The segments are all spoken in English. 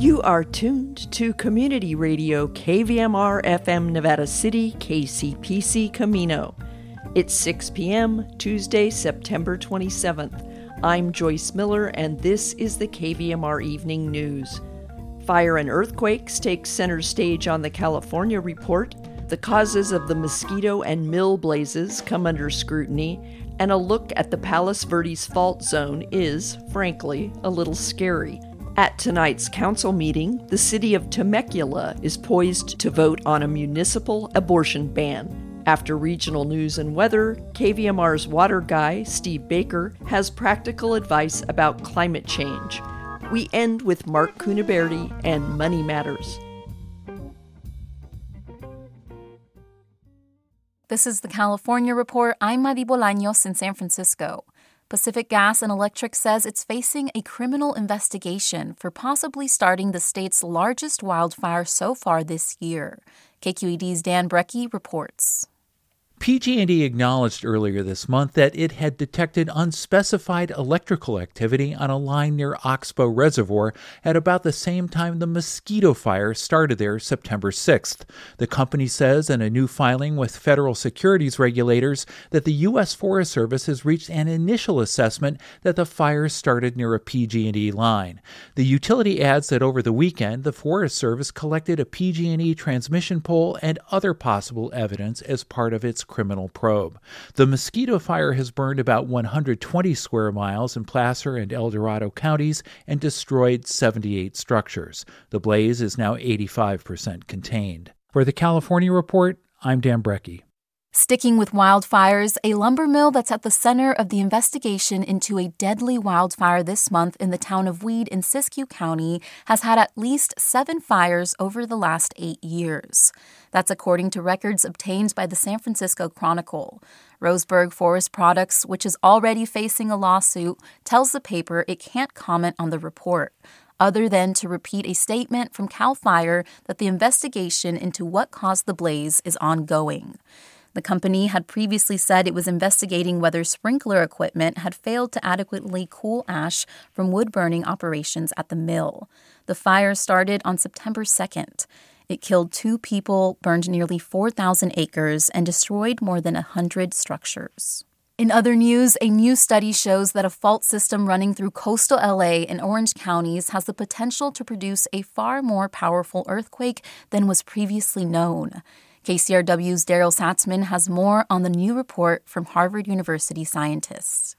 You are tuned to Community Radio KVMR-FM Nevada City, KCPC Camino. It's 6 p.m., Tuesday, September 27th. I'm Joyce Miller, and this is the KVMR Evening News. Fire and earthquakes take center stage on the California report. The causes of the mosquito and mill blazes come under scrutiny, and a look at the Palos Verdes fault zone is, frankly, a little scary. At tonight's council meeting, the city of Temecula is poised to vote on a municipal abortion ban. After regional news and weather, KVMR's water guy, Steve Baker, has practical advice about climate change. We end with Mark Cuniberti and Money Matters. This is the California Report. I'm Madi Bolaños in San Francisco. Pacific Gas and Electric says it's facing a criminal investigation for possibly starting the state's largest wildfire so far this year. KQED's Dan Brekke reports. PG&E acknowledged earlier this month that it had detected unspecified electrical activity on a line near Oxbow Reservoir at about the same time the mosquito fire started there September 6th. The company says in a new filing with federal securities regulators that the U.S. Forest Service has reached an initial assessment that the fire started near a PG&E line. The utility adds that over the weekend, the Forest Service collected a PG&E transmission pole and other possible evidence as part of its criminal probe. The mosquito fire has burned about 120 square miles in Placer and El Dorado counties and destroyed 78 structures. The blaze is now 85% contained. For the California Report, I'm Dan Brekke. Sticking with wildfires, a lumber mill that's at the center of the investigation into a deadly wildfire this month in the town of Weed in Siskiyou County has had at least 7 fires over the last 8 years. That's according to records obtained by the San Francisco Chronicle. Roseburg Forest Products, which is already facing a lawsuit, tells the paper it can't comment on the report, other than to repeat a statement from CAL FIRE that the investigation into what caused the blaze is ongoing. The company had previously said it was investigating whether sprinkler equipment had failed to adequately cool ash from wood-burning operations at the mill. The fire started on September 2nd. It killed 2 people, burned nearly 4,000 acres, and destroyed more than 100 structures. In other news, a new study shows that a fault system running through coastal LA and Orange counties has the potential to produce a far more powerful earthquake than was previously known. KCRW's Darryl Satzman has more on the new report from Harvard University scientists.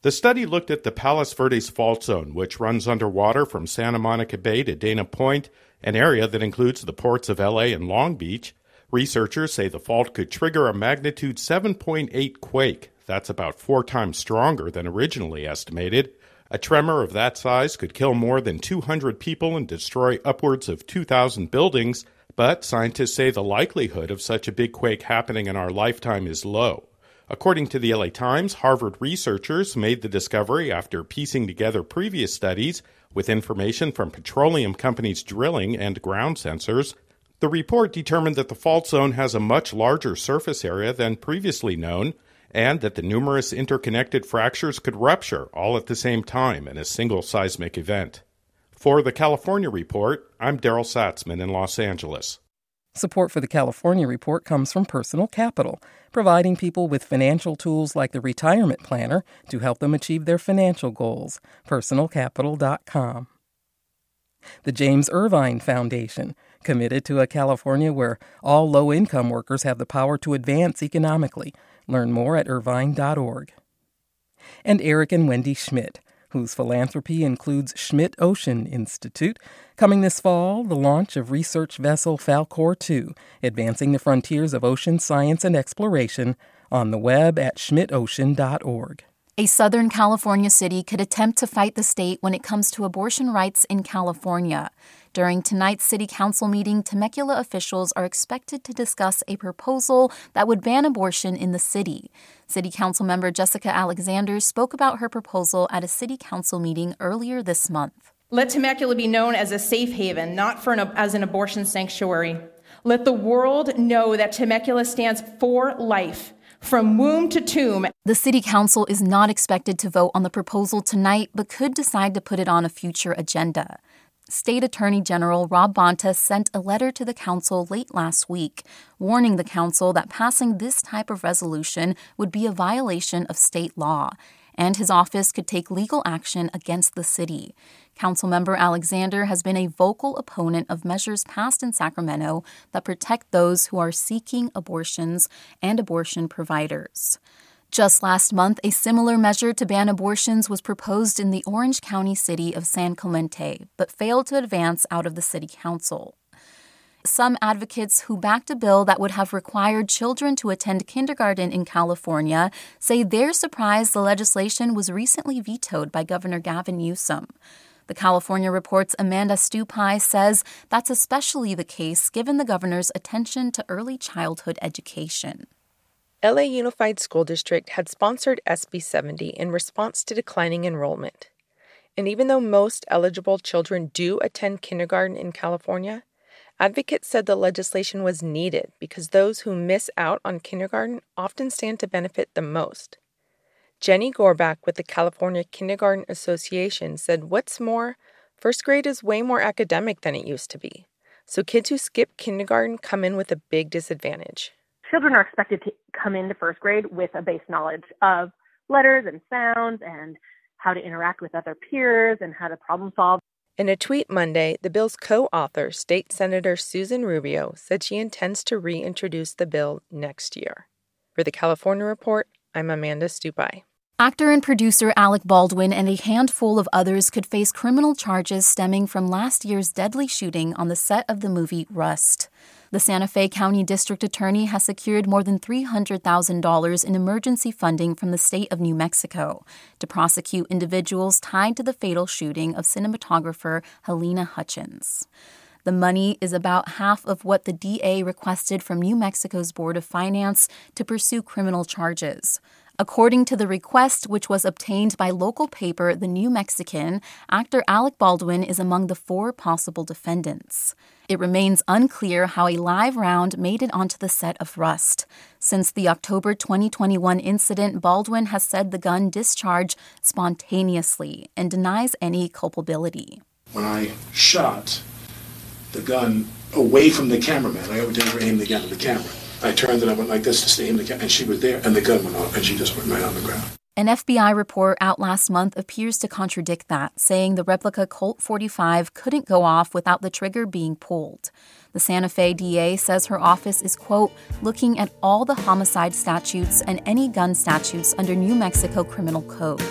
The study looked at the Palos Verdes fault zone, which runs underwater from Santa Monica Bay to Dana Point, an area that includes the ports of LA and Long Beach. Researchers say the fault could trigger a magnitude 7.8 quake. That's about 4 times stronger than originally estimated. A tremor of that size could kill more than 200 people and destroy upwards of 2,000 buildings. But scientists say the likelihood of such a big quake happening in our lifetime is low. According to the LA Times, Harvard researchers made the discovery after piecing together previous studies with information from petroleum companies' drilling and ground sensors. The report determined that the fault zone has a much larger surface area than previously known, and that the numerous interconnected fractures could rupture all at the same time in a single seismic event. For the California Report, I'm Darryl Satzman in Los Angeles. Support for the California Report comes from Personal Capital, providing people with financial tools like the Retirement Planner to help them achieve their financial goals. Personalcapital.com. The James Irvine Foundation, committed to a California where all low-income workers have the power to advance economically. Learn more at irvine.org. And Eric and Wendy Schmidt, whose philanthropy includes Schmidt Ocean Institute. Coming this fall, the launch of research vessel Falkor II, advancing the frontiers of ocean science and exploration, on the web at schmidtocean.org. A Southern California city could attempt to fight the state when it comes to abortion rights in California. During tonight's city council meeting, Temecula officials are expected to discuss a proposal that would ban abortion in the city. City Council member Jessica Alexander spoke about her proposal at a city council meeting earlier this month. Let Temecula be known as a safe haven, not as an abortion sanctuary. Let the world know that Temecula stands for life. From womb to tomb. The City Council is not expected to vote on the proposal tonight, but could decide to put it on a future agenda. State Attorney General Rob Bonta sent a letter to the council late last week, warning the council that passing this type of resolution would be a violation of state law, and his office could take legal action against the city. Councilmember Alexander has been a vocal opponent of measures passed in Sacramento that protect those who are seeking abortions and abortion providers. Just last month, a similar measure to ban abortions was proposed in the Orange County city of San Clemente, but failed to advance out of the city council. Some advocates who backed a bill that would have required children to attend kindergarten in California say they're surprised the legislation was recently vetoed by Governor Gavin Newsom. The California Report's Amanda Stupi says that's especially the case given the governor's attention to early childhood education. LA Unified School District had sponsored SB 70 in response to declining enrollment. And even though most eligible children do attend kindergarten in California, advocates said the legislation was needed because those who miss out on kindergarten often stand to benefit the most. Jenny Gorbach with the California Kindergarten Association said, "What's more, first grade is way more academic than it used to be. So kids who skip kindergarten come in with a big disadvantage." Children are expected to come into first grade with a base knowledge of letters and sounds and how to interact with other peers and how to problem solve. In a tweet Monday, the bill's co-author, State Senator Susan Rubio, said she intends to reintroduce the bill next year. For the California Report, I'm Amanda Stupi. Actor and producer Alec Baldwin and a handful of others could face criminal charges stemming from last year's deadly shooting on the set of the movie Rust. The Santa Fe County District Attorney has secured more than $300,000 in emergency funding from the state of New Mexico to prosecute individuals tied to the fatal shooting of cinematographer Helena Hutchins. The money is about half of what the DA requested from New Mexico's Board of Finance to pursue criminal charges. According to the request, which was obtained by local paper The New Mexican, actor Alec Baldwin is among the 4 possible defendants. It remains unclear how a live round made it onto the set of Rust. Since the October 2021 incident, Baldwin has said the gun discharged spontaneously and denies any culpability. "When I shot the gun away from the cameraman, I never aimed the gun at the camera. I turned and I went like this to aim the gun, and she was there, and the gun went off, and she just went right on the ground." An FBI report out last month appears to contradict that, saying the replica Colt 45 couldn't go off without the trigger being pulled. The Santa Fe DA says her office is, quote, looking at all the homicide statutes and any gun statutes under New Mexico criminal code.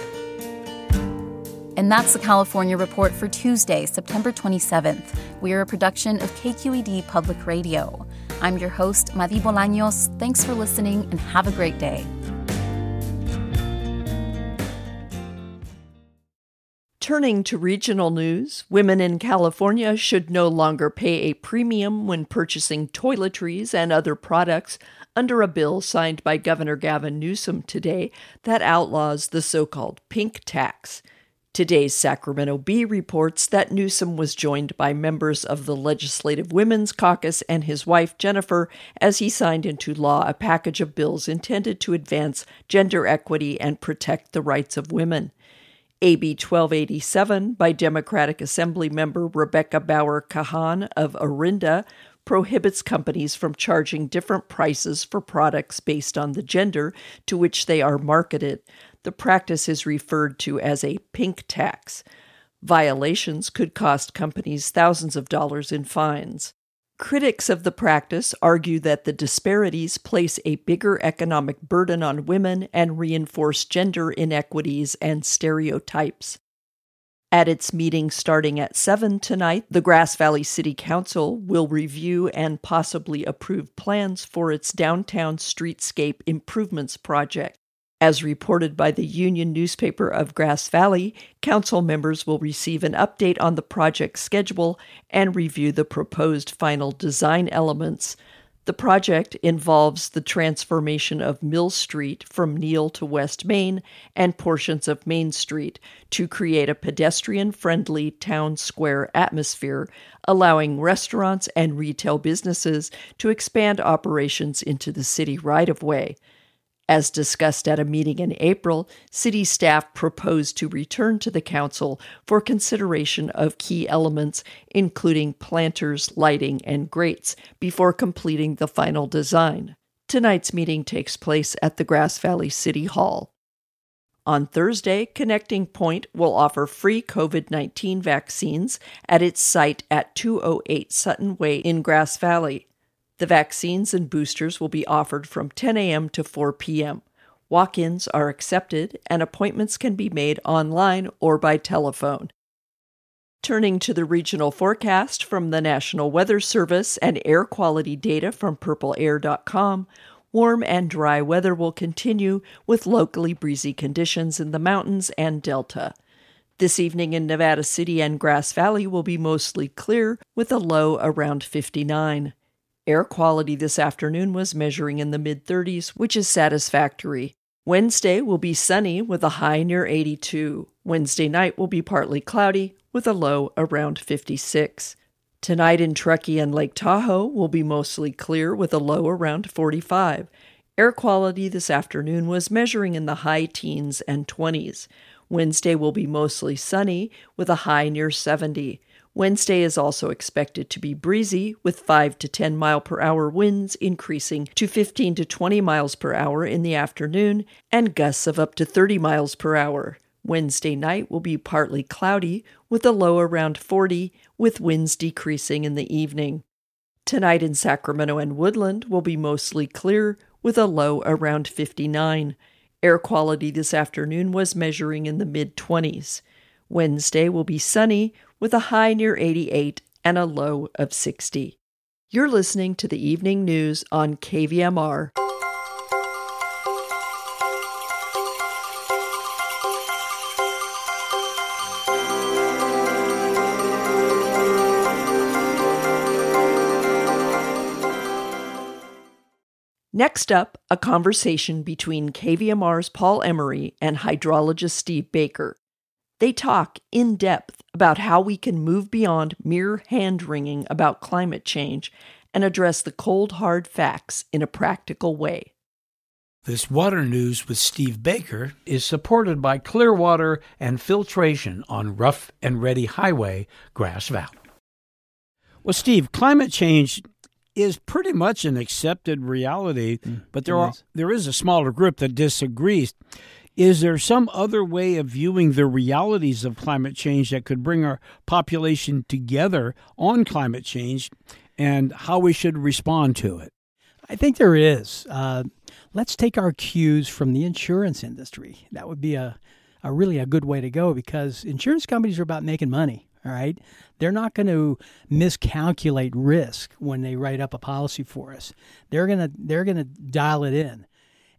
And that's the California Report for Tuesday, September 27th. We're a production of KQED Public Radio. I'm your host, Madi Bolaños. Thanks for listening and have a great day. Turning to regional news, women in California should no longer pay a premium when purchasing toiletries and other products under a bill signed by Governor Gavin Newsom today that outlaws the so-called pink tax. Today's Sacramento Bee reports that Newsom was joined by members of the Legislative Women's Caucus and his wife, Jennifer, as he signed into law a package of bills intended to advance gender equity and protect the rights of women. AB 1287, by Democratic Assembly member Rebecca Bauer-Cahan of Orinda, prohibits companies from charging different prices for products based on the gender to which they are marketed. The practice is referred to as a pink tax. Violations could cost companies thousands of dollars in fines. Critics of the practice argue that the disparities place a bigger economic burden on women and reinforce gender inequities and stereotypes. At its meeting starting at 7 tonight, the Grass Valley City Council will review and possibly approve plans for its downtown streetscape improvements project. As reported by the Union newspaper of Grass Valley, council members will receive an update on the project schedule and review the proposed final design elements. The project involves the transformation of Mill Street from Neal to West Main and portions of Main Street to create a pedestrian-friendly town square atmosphere, allowing restaurants and retail businesses to expand operations into the city right-of-way. As discussed at a meeting in April, city staff proposed to return to the council for consideration of key elements, including planters, lighting, and grates, before completing the final design. Tonight's meeting takes place at the Grass Valley City Hall. On Thursday, Connecting Point will offer free COVID-19 vaccines at its site at 208 Sutton Way in Grass Valley. The vaccines and boosters will be offered from 10 a.m. to 4 p.m. Walk-ins are accepted, and appointments can be made online or by telephone. Turning to the regional forecast from the National Weather Service and air quality data from purpleair.com, warm and dry weather will continue with locally breezy conditions in the mountains and delta. This evening in Nevada City and Grass Valley will be mostly clear with a low around 59. Air quality this afternoon was measuring in the mid-30s, which is satisfactory. Wednesday will be sunny with a high near 82. Wednesday night will be partly cloudy with a low around 56. Tonight in Truckee and Lake Tahoe will be mostly clear with a low around 45. Air quality this afternoon was measuring in the high teens and 20s. Wednesday will be mostly sunny with a high near 70. Wednesday is also expected to be breezy, with 5 to 10 mile-per-hour winds increasing to 15 to 20 miles-per-hour in the afternoon and gusts of up to 30 miles-per-hour. Wednesday night will be partly cloudy, with a low around 40, with winds decreasing in the evening. Tonight in Sacramento and Woodland will be mostly clear, with a low around 59. Air quality this afternoon was measuring in the mid-20s. Wednesday will be sunny, with a high near 88 and a low of 60. You're listening to the evening news on KVMR. Next up, a conversation between KVMR's Paul Emery and hydrologist Steve Baker. They talk in depth about how we can move beyond mere hand-wringing about climate change and address the cold, hard facts in a practical way. This Water News with Steve Baker is supported by clear water and filtration on Rough and Ready Highway, Grass Valley. Well, Steve, climate change is pretty much an accepted reality, but there is a smaller group that disagrees. Is there some other way of viewing the realities of climate change that could bring our population together on climate change and how we should respond to it? I think there is. Let's take our cues from the insurance industry. That would be a really good way to go, because insurance companies are about making money, all right? They're not going to miscalculate risk when they write up a policy for us. They're going to dial it in.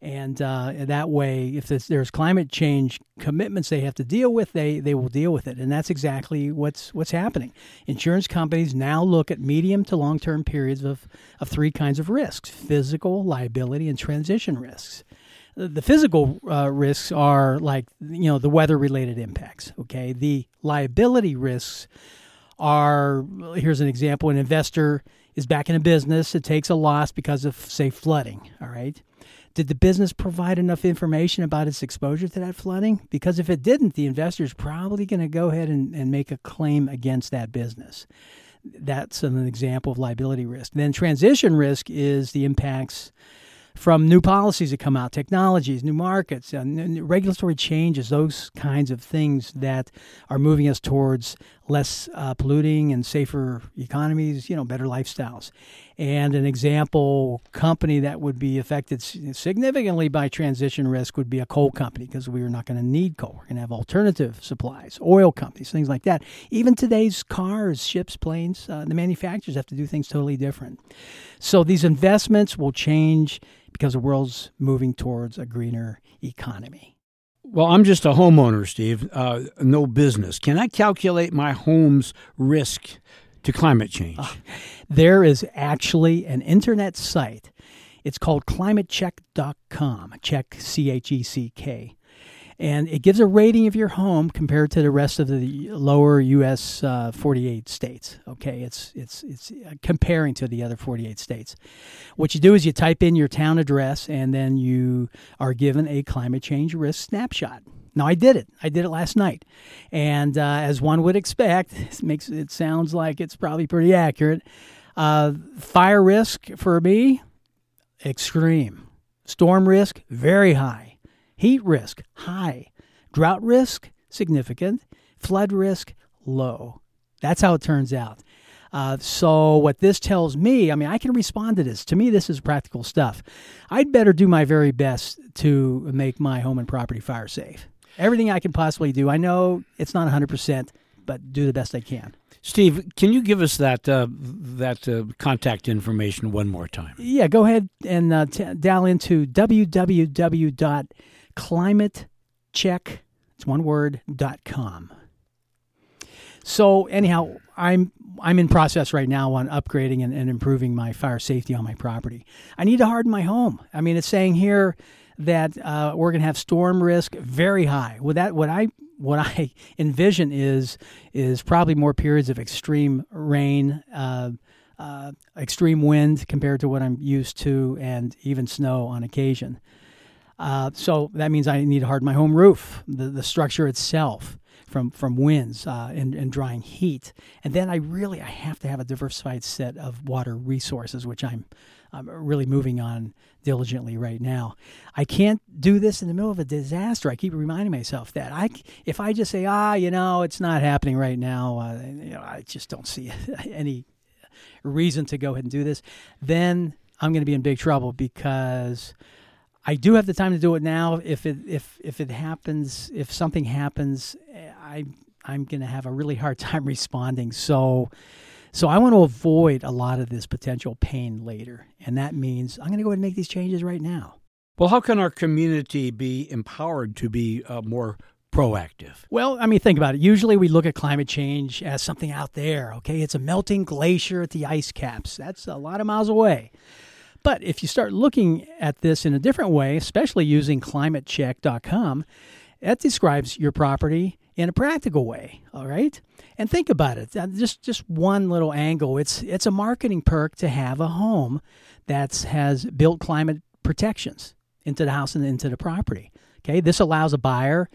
And that way, if there's climate change commitments they have to deal with, they will deal with it. And that's exactly what's happening. Insurance companies now look at medium to long-term periods of three kinds of risks: physical, liability, and transition risks. The physical risks are like, the weather-related impacts, okay? The liability risks are, here's an example, an investor is back in a business. It takes a loss because of, say, flooding, all right? Did the business provide enough information about its exposure to that flooding? Because if it didn't, the investor's probably going to go ahead and make a claim against that business. That's an example of liability risk. Then transition risk is the impacts from new policies that come out, technologies, new markets, and regulatory changes, those kinds of things that are moving us towards less polluting and safer economies, better lifestyles. And an example company that would be affected significantly by transition risk would be a coal company, because we are not going to need coal. We're going to have alternative supplies, oil companies, things like that. Even today's cars, ships, planes, the manufacturers have to do things totally different. So these investments will change because the world's moving towards a greener economy. Well, I'm just a homeowner, Steve, no business. Can I calculate my home's risk to climate change? There is actually an internet site. It's called climatecheck.com, check, C-H-E-C-K. And it gives a rating of your home compared to the rest of the lower U.S. 48 states. Okay, it's comparing to the other 48 states. What you do is you type in your town address, and then you are given a climate change risk snapshot. Now, I did it. I did it last night. And as one would expect, it sounds like it's probably pretty accurate. Fire risk for me, extreme. Storm risk, very high. Heat risk, high. Drought risk, significant. Flood risk, low. That's how it turns out. So what this tells me, I mean, I can respond to this. To me, this is practical stuff. I'd better do my very best to make my home and property fire safe. Everything I can possibly do. I know it's not 100%, but do the best I can. Steve, can you give us that that contact information one more time? Yeah, go ahead and dial into www.climatecheck, it's one word, .com. So anyhow, I'm in process right now on upgrading and improving my fire safety on my property. I need to harden my home. I mean, it's saying here that we're going to have storm risk very high. With that, what I envision is probably more periods of extreme rain, extreme wind compared to what I'm used to, and even snow on occasion. So that means I need to harden my home roof, the structure itself, from winds and drying heat. And then I have to have a diversified set of water resources, which I'm really moving on diligently right now. I can't do this in the middle of a disaster. I keep reminding myself that. If I just say, it's not happening right now, I just don't see any reason to go ahead and do this, then I'm going to be in big trouble, because I do have the time to do it now. If something happens, I'm going to have a really hard time responding. So I want to avoid a lot of this potential pain later, and that means I'm going to go ahead and make these changes right now. Well, how can our community be empowered to be more proactive? Well, I mean, think about it. Usually we look at climate change as something out there, okay? It's a melting glacier at the ice caps. That's a lot of miles away. But if you start looking at this in a different way, especially using climatecheck.com, that describes your property in a practical way, all right? And think about it, just one little angle. It's a marketing perk to have a home that has built climate protections into the house and into the property, okay? This allows a buyer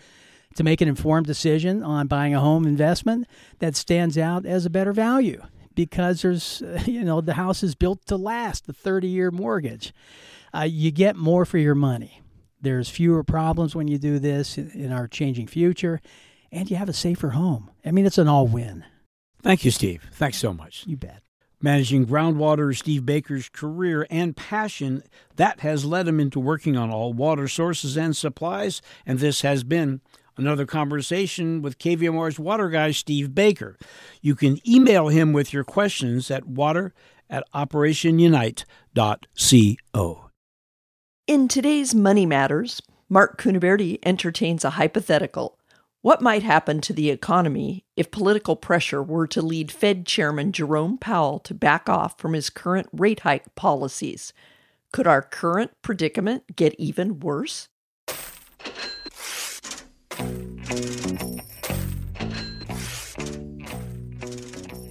to make an informed decision on buying a home investment that stands out as a better value, because there's, the house is built to last, the 30-year mortgage. You get more for your money. There's fewer problems when you do this in our changing future. And you have a safer home. I mean, it's an all-win. Thank you, Steve. Thanks so much. You bet. Managing groundwater, Steve Baker's career and passion, that has led him into working on all water sources and supplies. And this has been another conversation with KVMR's water guy, Steve Baker. You can email him with your questions at water@operationunite.co. In today's Money Matters, Mark Cuniberti entertains a hypothetical. What might happen to the economy if political pressure were to lead Fed Chairman Jerome Powell to back off from his current rate hike policies? Could our current predicament get even worse?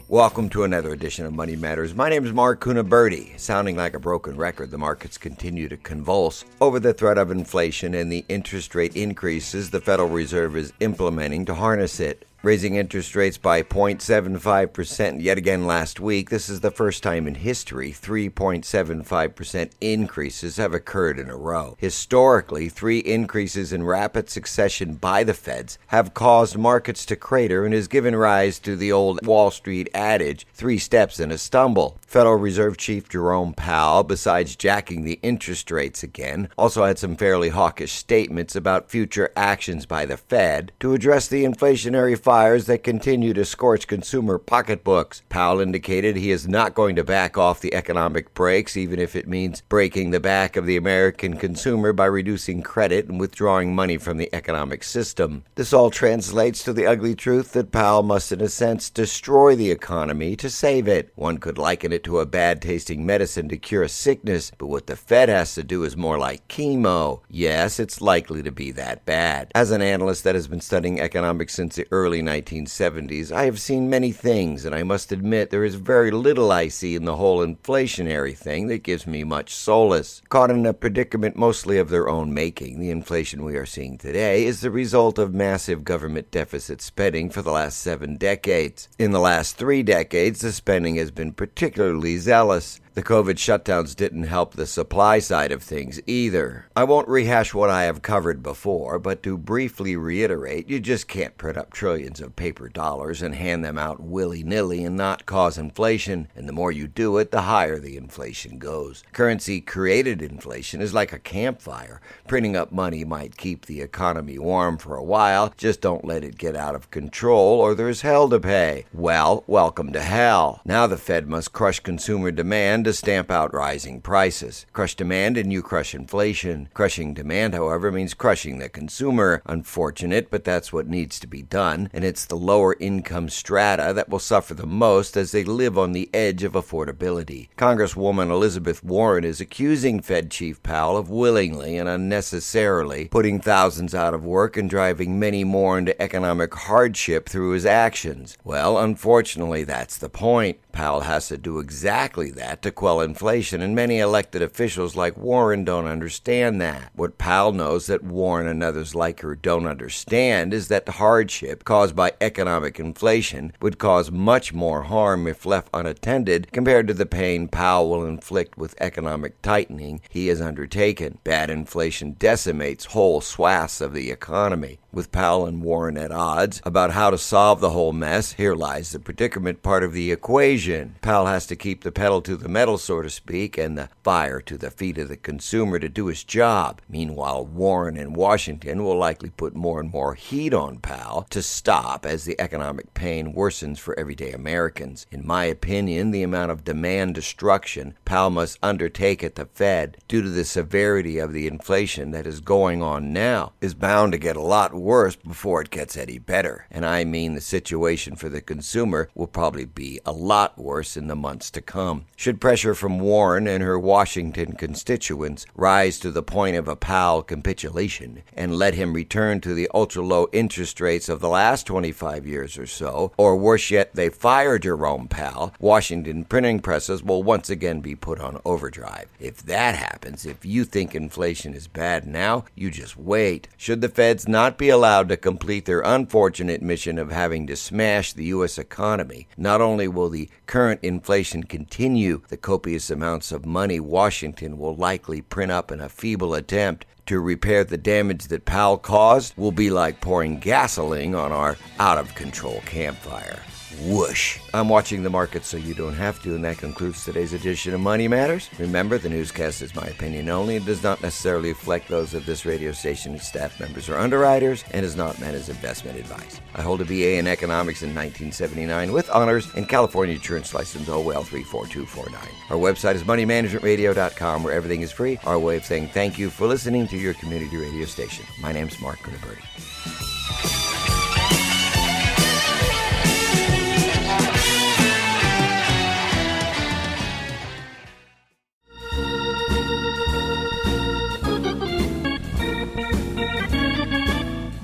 Welcome to another edition of Money Matters. My name is Mark Cuniberti. Sounding like a broken record, the markets continue to convulse over the threat of inflation and the interest rate increases the Federal Reserve is implementing to harness it, raising interest rates by 0.75% yet again last week. This is the first time in history 3.75% increases have occurred in a row. Historically, three increases in rapid succession by the Feds have caused markets to crater and has given rise to the old Wall Street adage, three steps and a stumble. Federal Reserve Chief Jerome Powell, besides jacking the interest rates again, also had some fairly hawkish statements about future actions by the Fed to address the inflationary fires that continue to scorch consumer pocketbooks. Powell indicated he is not going to back off the economic brakes, even if it means breaking the back of the American consumer by reducing credit and withdrawing money from the economic system. This all translates to the ugly truth that Powell must, in a sense, destroy the economy to save it. One could liken it to a bad-tasting medicine to cure a sickness, but what the Fed has to do is more like chemo. Yes, it's likely to be that bad. As an analyst that has been studying economics since the early 1970s, I have seen many things, and I must admit there is very little I see in the whole inflationary thing that gives me much solace. Caught in a predicament mostly of their own making, the inflation we are seeing today is the result of massive government deficit spending for the last 7 decades. In the last 3 decades, the spending has been particularly zealous. The COVID shutdowns didn't help the supply side of things either. I won't rehash what I have covered before, but to briefly reiterate, you just can't print up trillions of paper dollars and hand them out willy-nilly and not cause inflation. And the more you do it, the higher the inflation goes. Currency-created inflation is like a campfire. Printing up money might keep the economy warm for a while. Just don't let it get out of control or there's hell to pay. Well, welcome to hell. Now the Fed must crush consumer demand to stamp out rising prices. Crush demand and you crush inflation. Crushing demand, however, means crushing the consumer. Unfortunate, but that's what needs to be done, and it's the lower income strata that will suffer the most as they live on the edge of affordability. Congresswoman Elizabeth Warren is accusing Fed Chief Powell of willingly and unnecessarily putting thousands out of work and driving many more into economic hardship through his actions. Well, unfortunately, that's the point. Powell has to do exactly that to quell inflation, and many elected officials like Warren don't understand that. What Powell knows that Warren and others like her don't understand is that the hardship caused by economic inflation would cause much more harm if left unattended compared to the pain Powell will inflict with economic tightening he has undertaken. Bad inflation decimates whole swaths of the economy. With Powell and Warren at odds about how to solve the whole mess, here lies the predicament part of the equation. Powell has to keep the pedal to the metal, so to speak, and the fire to the feet of the consumer to do his job. Meanwhile, Warren and Washington will likely put more and more heat on Powell to stop as the economic pain worsens for everyday Americans. In my opinion, the amount of demand destruction Powell must undertake at the Fed due to the severity of the inflation that is going on now is bound to get a lot worse before it gets any better. And I mean the situation for the consumer will probably be a lot worse in the months to come. Should pressure from Warren and her Washington constituents rise to the point of a Powell capitulation and let him return to the ultra-low interest rates of the last 25 years or so, or worse yet, they fire Jerome Powell, Washington printing presses will once again be put on overdrive. If that happens, if you think inflation is bad now, you just wait. Should the Feds not be allowed to complete their unfortunate mission of having to smash the U.S. economy, not only will the current inflation continue, the copious amounts of money Washington will likely print up in a feeble attempt to repair the damage that Powell caused will be like pouring gasoline on our out-of-control campfire. Whoosh. I'm watching the market so you don't have to, and that concludes today's edition of Money Matters. Remember, the newscast is my opinion only and does not necessarily reflect those of this radio station, its staff members, or underwriters, and is not meant as investment advice. I hold a BA in economics in 1979 with honors and California insurance license OL 34249. Our website is moneymanagementradio.com, where everything is free. Our way of saying thank you for listening to your community radio station. My name's Mark Cuniberti.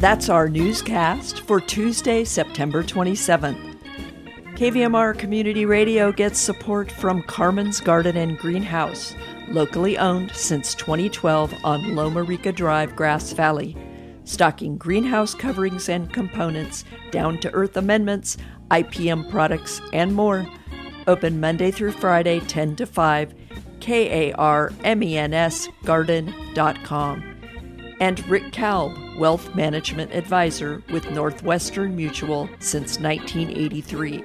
That's our newscast for Tuesday, September 27th. KVMR Community Radio gets support from Carmen's Garden and Greenhouse, locally owned since 2012 on Loma Rica Drive, Grass Valley. Stocking greenhouse coverings and components, down-to-earth amendments, IPM products, and more. Open Monday through Friday, 10 to 5, KARMENSgarden.com. And Rick Kalb, Wealth Management Advisor with Northwestern Mutual since 1983,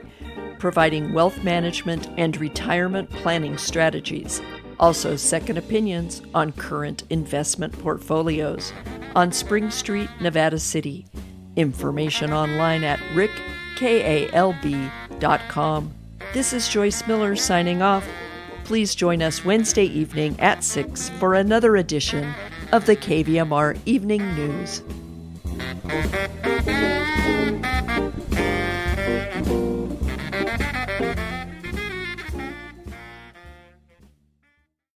providing wealth management and retirement planning strategies. Also, second opinions on current investment portfolios. On Spring Street, Nevada City. Information online at rickkalb.com. This is Joyce Miller signing off. Please join us Wednesday evening at 6 for another edition of the KVMR Evening News.